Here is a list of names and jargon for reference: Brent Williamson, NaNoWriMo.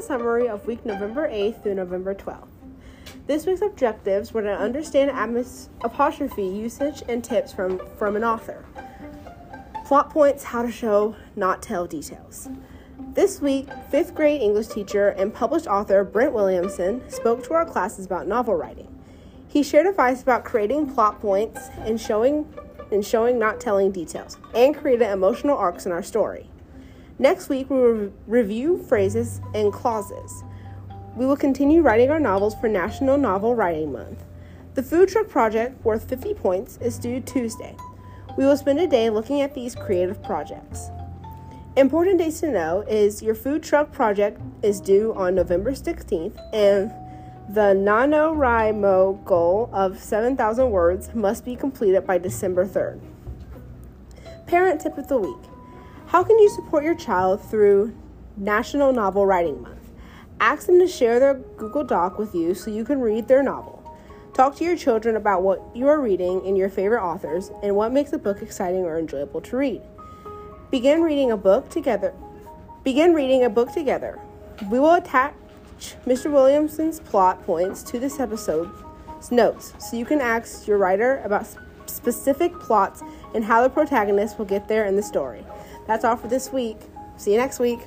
a summary of week November 8th through November 12th. This week's objectives were to understand apostrophe usage and tips from an author. Plot points, how to show, not tell details. This week, 5th grade English teacher and published author Brent Williamson spoke to our classes about novel writing. He shared advice about creating plot points and showing not telling details, and created emotional arcs in our story. Next week, we will review phrases and clauses. We will continue writing our novels for National Novel Writing Month. The food truck project, worth 50 points, is due Tuesday. We will spend a day looking at these creative projects. Important dates to know is your food truck project is due on November 16th, and the NaNoWriMo goal of 7,000 words must be completed by December 3rd. Parent tip of the week. How can you support your child through National Novel Writing Month? Ask them to share their Google Doc with you so you can read their novel. Talk to your children about what you are reading and your favorite authors and what makes a book exciting or enjoyable to read. Begin reading a book together. We will attach Mr. Williamson's plot points to this episode's notes so you can ask your writer about specific plots and how the protagonist will get there in the story. That's all for this week. See you next week.